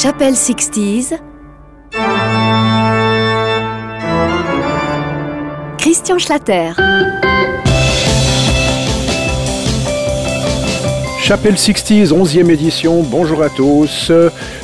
Chapelle Sixties, Christian Schlatter. Chapelle Sixties, 11e édition, bonjour à tous.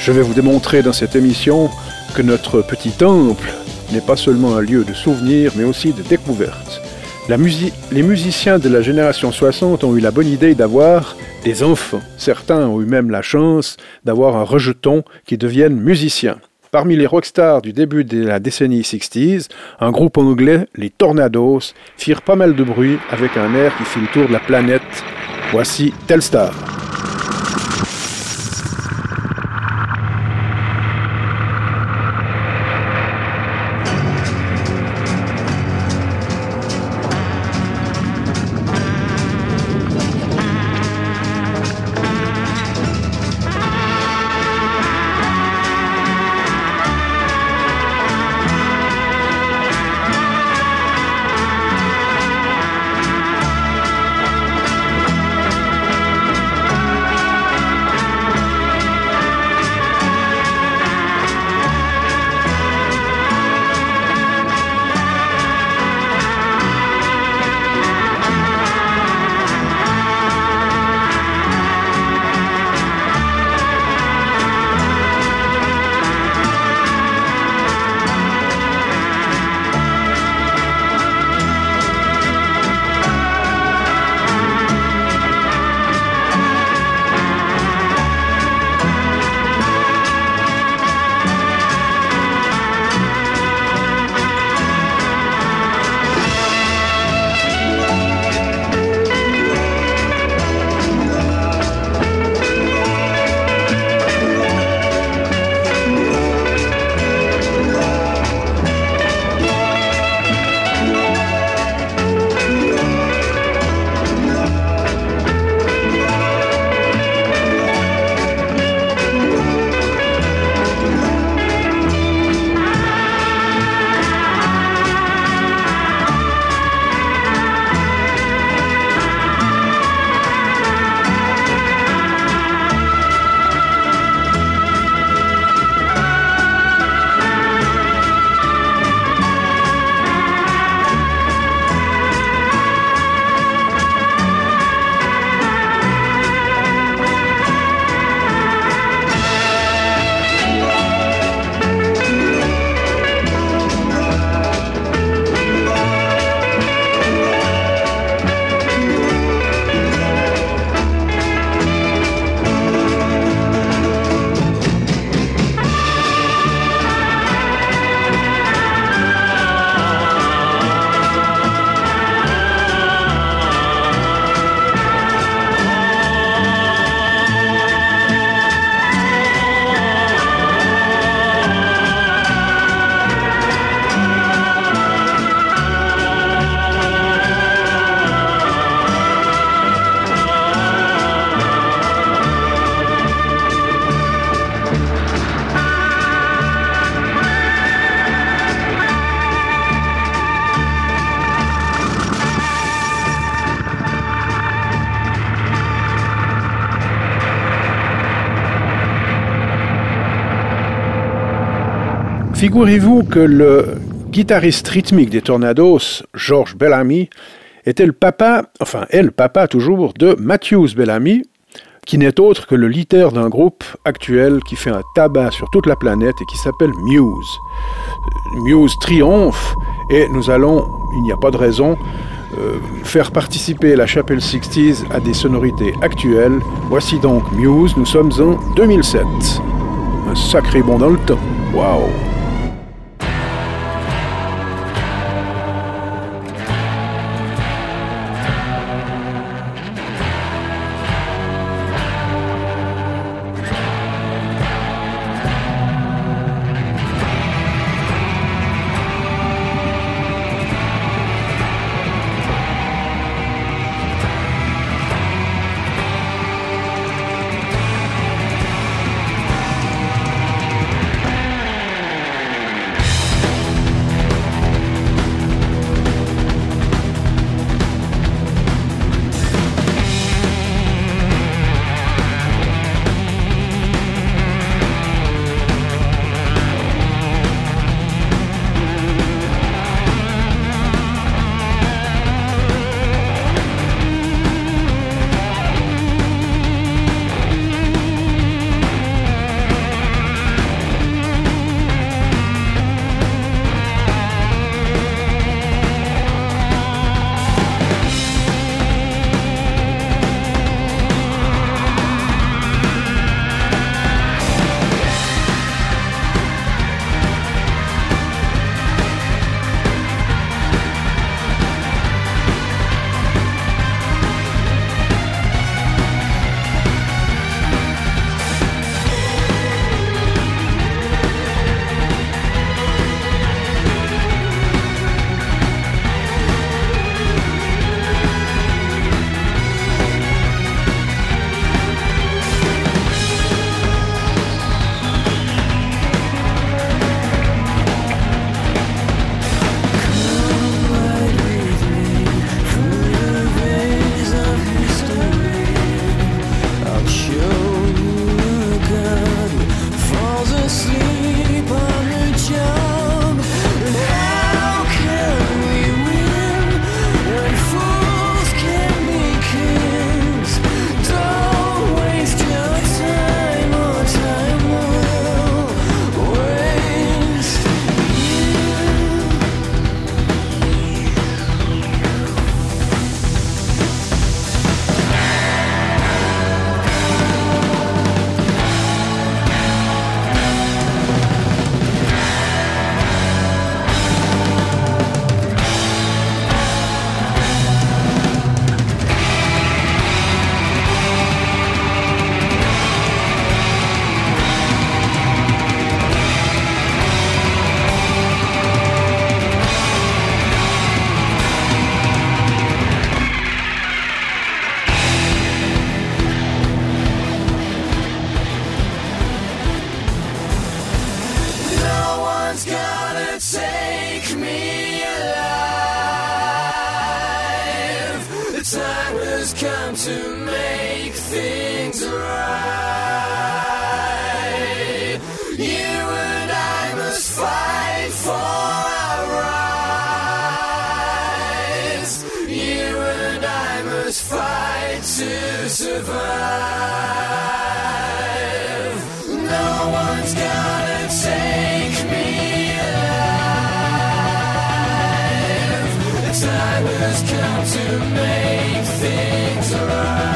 Je vais vous démontrer dans cette émission que notre petit temple n'est pas seulement un lieu de souvenirs, mais aussi de découvertes. Les musiciens de la génération 60 ont eu la bonne idée d'avoir des enfants. Certains ont eu même la chance d'avoir un rejeton qui devienne musicien. Parmi les rockstars du début de la décennie 60s, un groupe anglais, les Tornados, firent pas mal de bruit avec un air qui fit le tour de la planète. Voici Telstar. Figurez-vous que le guitariste rythmique des Tornados, George Bellamy, était le papa de Matthews Bellamy, qui n'est autre que le leader d'un groupe actuel qui fait un tabac sur toute la planète et qui s'appelle Muse. Muse triomphe et nous allons, il n'y a pas de raison, faire participer la Chapelle Sixties à des sonorités actuelles. Voici donc Muse, nous sommes en 2007. Un sacré bond dans le temps. Waouh! makes things right. You and I must fight for our rights. You and I must fight to survive. No one's gonna take me alive. The time has come to make things right.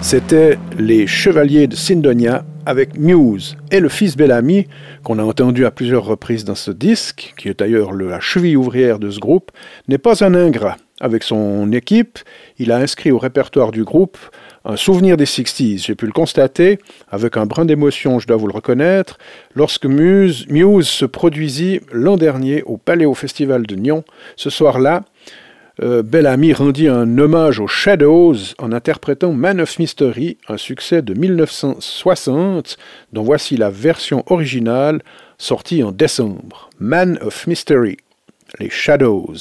C'était les Chevaliers de Syndonia avec Muse et le fils Bellamy, qu'on a entendu à plusieurs reprises dans ce disque, qui est d'ailleurs la cheville ouvrière de ce groupe, n'est pas un ingrat. Avec son équipe, il a inscrit au répertoire du groupe un souvenir des Sixties. J'ai pu le constater, avec un brin d'émotion, je dois vous le reconnaître, lorsque Muse se produisit l'an dernier au Paléo Festival de Nyon. Ce soir-là, Bellamy rendit un hommage aux Shadows en interprétant Man of Mystery, un succès de 1960, dont voici la version originale sortie en décembre. Man of Mystery, les Shadows.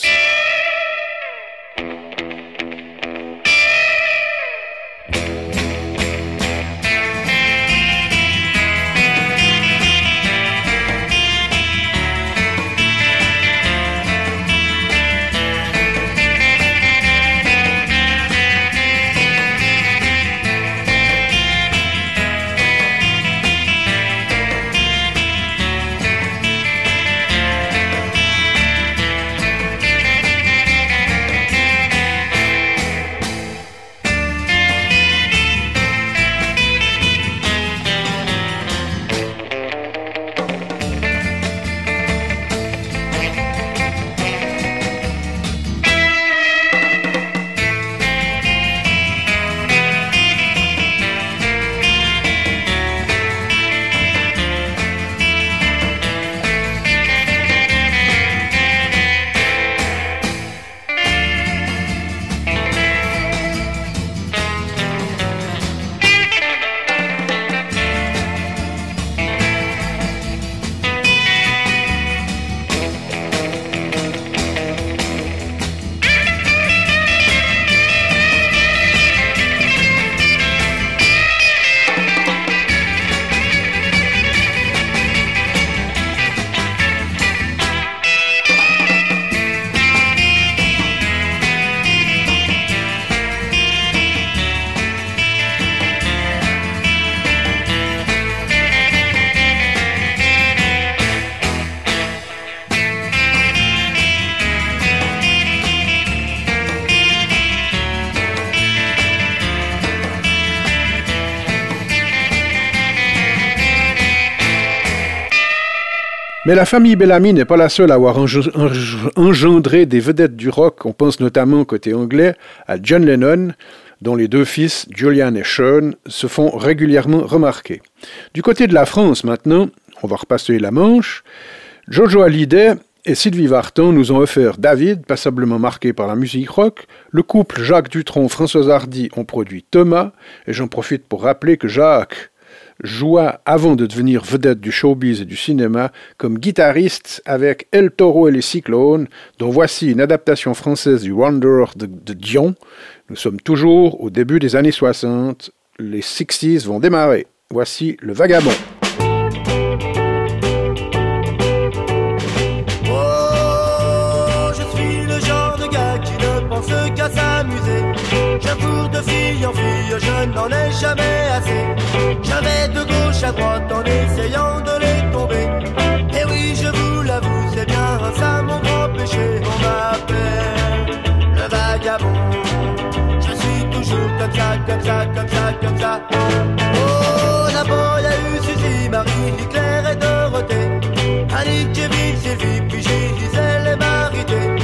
Mais la famille Bellamy n'est pas la seule à avoir engendré des vedettes du rock. On pense notamment, côté anglais, à John Lennon, dont les deux fils, Julian et Sean, se font régulièrement remarquer. Du côté de la France, maintenant, on va repasser la Manche, Johnny Hallyday et Sylvie Vartan nous ont offert David, passablement marqué par la musique rock. Le couple Jacques Dutronc-Françoise Hardy ont produit Thomas. Et j'en profite pour rappeler que Jacques joua, avant de devenir vedette du showbiz et du cinéma, comme guitariste avec El Toro et les Cyclones, dont voici une adaptation française du Wanderer de Dion. Nous sommes toujours au début des années 60. Les Sixties vont démarrer. Voici le vagabond. Je n'en ai jamais assez. J'avais de gauche à droite en essayant de les tomber. Et oui, je vous l'avoue, c'est bien ça mon grand péché. On m'appelle le vagabond. Je suis toujours comme ça, comme ça, comme ça, comme ça. Oh, d'abord il y a eu Suzy, Marie, Hitler et Dorothée, Annick, Kevin, Sylvie, puis Gisèle et Marité.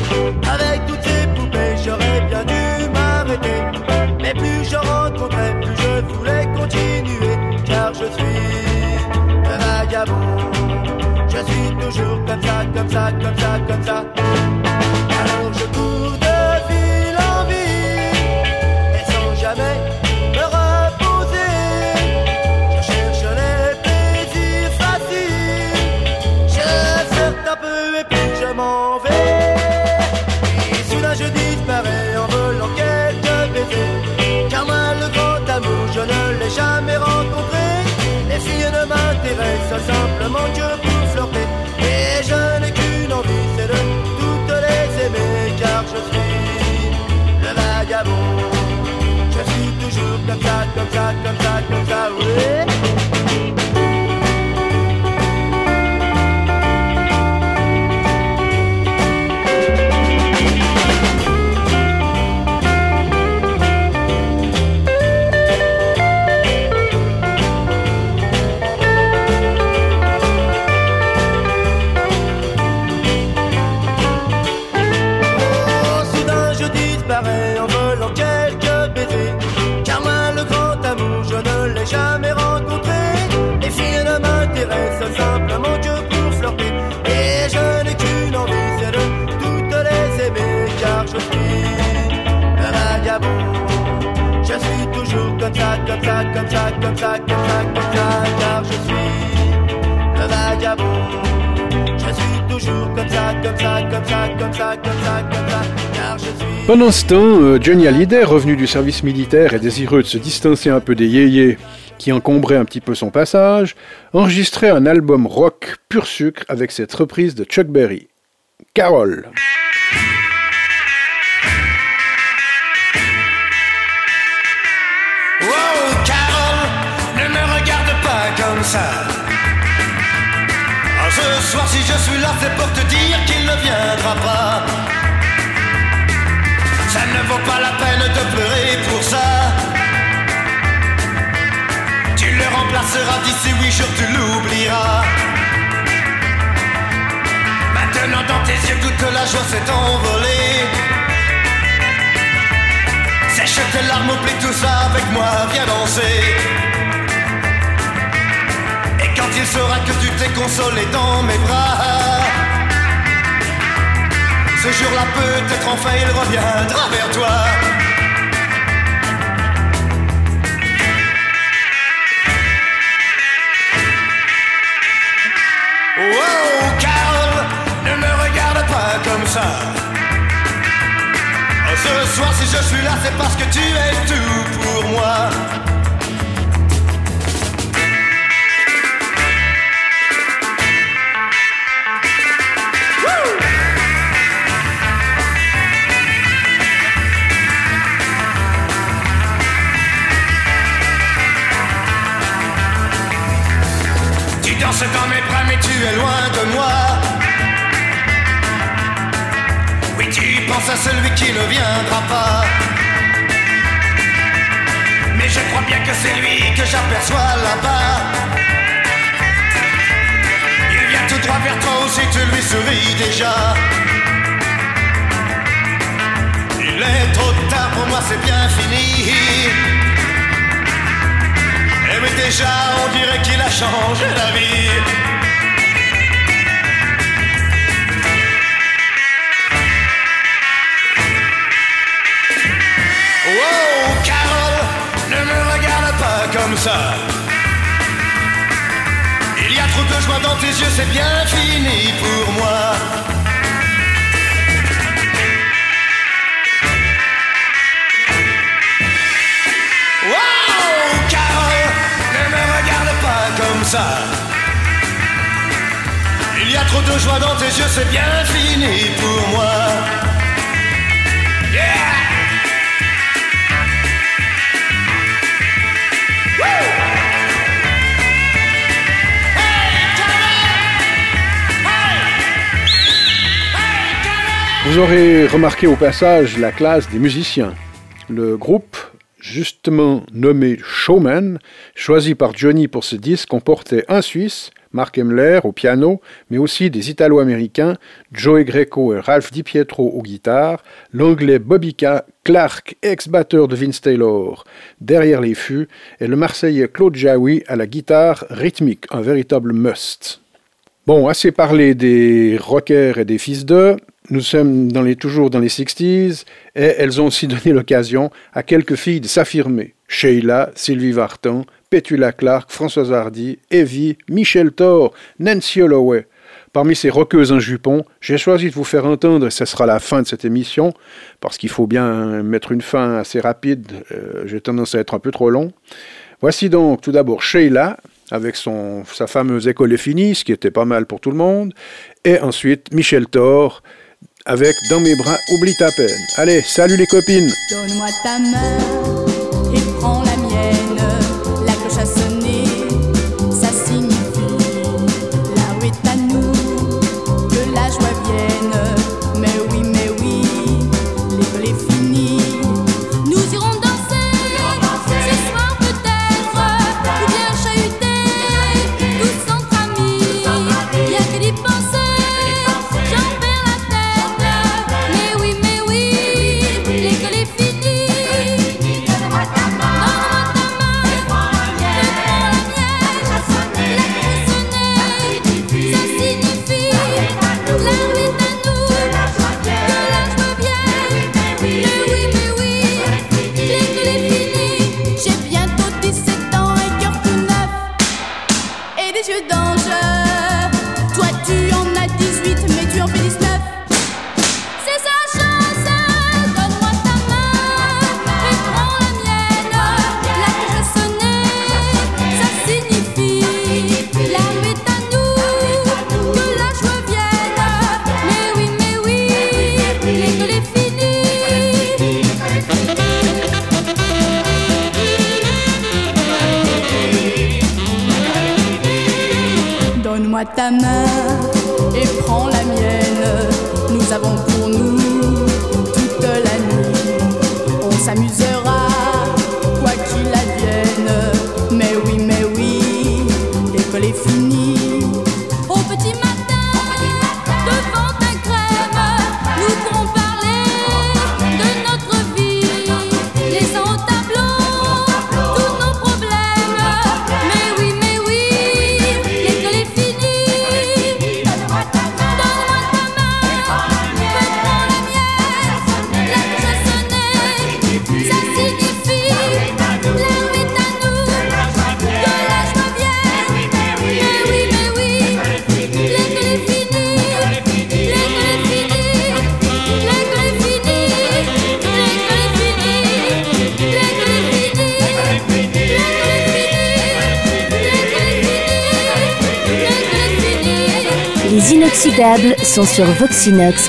Avec toutes ces poupées, j'aurais bien dû m'arrêter. Mais plus je rencontrais, plus je voulais continuer. Car je suis un vagabond. Je suis toujours comme ça, comme ça, comme ça, comme ça. Alors je cours de ville en ville, et sans jamais me reposer. Je cherche les plaisirs faciles. Je sors un peu et puis je m'en vais. Et soudain je disparais en volant quelques baisers. Je ne l'ai jamais rencontré. Les filles ne m'intéressent simplement que pour flirter. Et je n'ai qu'une envie, c'est de toutes les aimer. Car je suis le vagabond. Je suis toujours comme ça, comme ça, comme ça, comme ça, oui. Jamais rencontré, les filles ne m'intéressent simplement que pour flirter. Et je n'ai qu'une envie, c'est de toutes les aimer. Car je suis un vagabond. Je suis toujours comme ça, comme ça, comme ça, comme ça, comme ça, comme ça. Car je suis un vagabond. Je suis toujours comme ça, comme ça, comme ça, comme ça, comme ça, comme ça. Pendant ce temps, Johnny Hallyday, revenu du service militaire et désireux de se distancer un peu des yéyés qui encombraient un petit peu son passage, enregistrait un album rock pur sucre avec cette reprise de Chuck Berry. Carol. Wow, Carol, ne me regarde pas comme ça. Oh, ce soir, si je suis là, c'est pour te dire qu'il ne viendra pas. Ça ne vaut pas la peine de pleurer pour ça. Tu le remplaceras d'ici 8 jours, tu l'oublieras. Maintenant dans tes yeux toute la joie s'est envolée. Sèche tes larmes, oublie tout ça avec moi, viens danser. Et quand il saura que tu t'es consolé dans mes bras, ce jour-là, peut-être enfin il reviendra vers toi. Oh, Carol, ne me regarde pas comme ça. Oh, ce soir, si je suis là, c'est parce que tu es tout pour moi. Dans mes bras mais tu es loin de moi. Oui, tu penses à celui qui ne viendra pas. Mais je crois bien que c'est lui que j'aperçois là-bas. Il vient tout droit vers toi. tu lui souris déjà. Il est trop tard pour moi, c'est bien fini. Et mais déjà, on dirait qu'il a changé la vie. Comme ça, il y a trop de joie dans tes yeux, c'est bien fini pour moi. Wow, Carol, ne me regarde pas comme ça. Il y a trop de joie dans tes yeux, c'est bien fini pour moi. Yeah. Vous aurez remarqué au passage la classe des musiciens. Le groupe, justement nommé Showman, choisi par Johnny pour ce disque, comportait un Suisse, Marc Emler, au piano, mais aussi des Italo-Américains, Joe Greco et Ralph Di Pietro aux guitares, l'Anglais Bobby K. Clark, ex-batteur de Vince Taylor, derrière les fûts, et le Marseillais Claude Jaoui à la guitare rythmique, un véritable must. Bon, assez parlé des rockers et des fils d'eux. Nous sommes toujours dans les 60s et elles ont aussi donné l'occasion à quelques filles de s'affirmer. Sheila, Sylvie Vartan, Petula Clark, Françoise Hardy, Evie, Michèle Torr, Nancy Holloway. Parmi ces rockeuses en jupon, j'ai choisi de vous faire entendre, et ce sera la fin de cette émission, parce qu'il faut bien mettre une fin assez rapide, j'ai tendance à être un peu trop long. Voici donc tout d'abord Sheila, avec sa fameuse école est finie, ce qui était pas mal pour tout le monde, et ensuite Michèle Torr, avec Dans mes bras, oublie ta peine. Allez, salut les copines. Donne-moi ta main et prends la mienne. La cloche a sonné, ça signifie là où est à nous que la joie vienne. Mais oui, l'école est finie. Nous irons danser ce soir peut-être, ou bien chahuter tous entre amis. Y'a que d'y penser. Ta main et prends la mienne. Nous avons pour nous toute la nuit. On s'amusera quoi qu'il advienne. Mais oui, l'école est finie. Au petit matin devant ta crème, nous pourrons parler de notre vie. Laissant au tableau tous nos problèmes. Mais oui, l'école est finie. Les inoxydables sont sur voxinox.ch.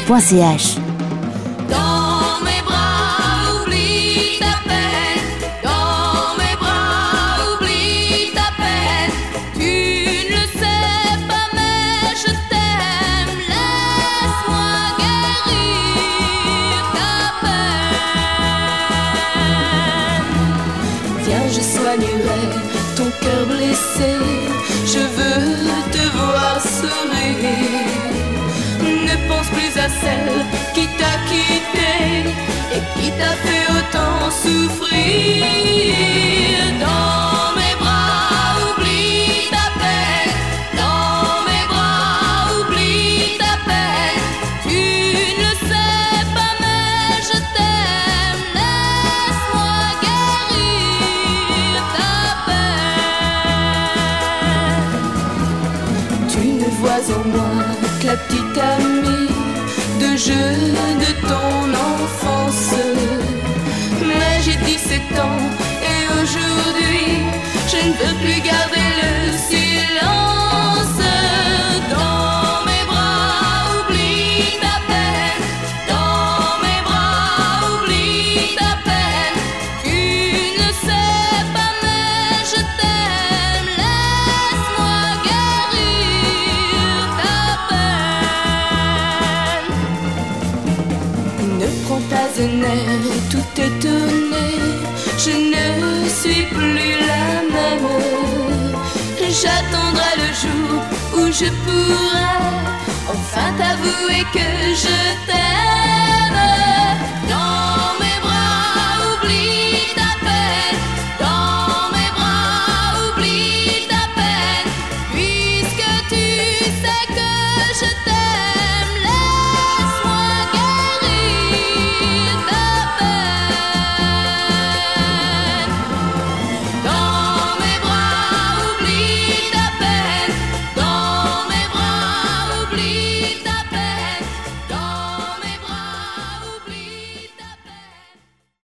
Je veux te voir sourire. au moins que la petite amie de jeu de ton enfance. Mais j'ai 17 ans et aujourd'hui je ne peux plus garder le silence. Dans mes bras oublie ta peine, dans mes bras oublie ta peine. Tu ne sais pas mais je t'aime, laisse-moi guérir ta peine. Ne prends pas de nez, tout étonné, je ne suis plus la même. J'attendrai le jour où je pourrai enfin t'avouer que je t'aime. Dans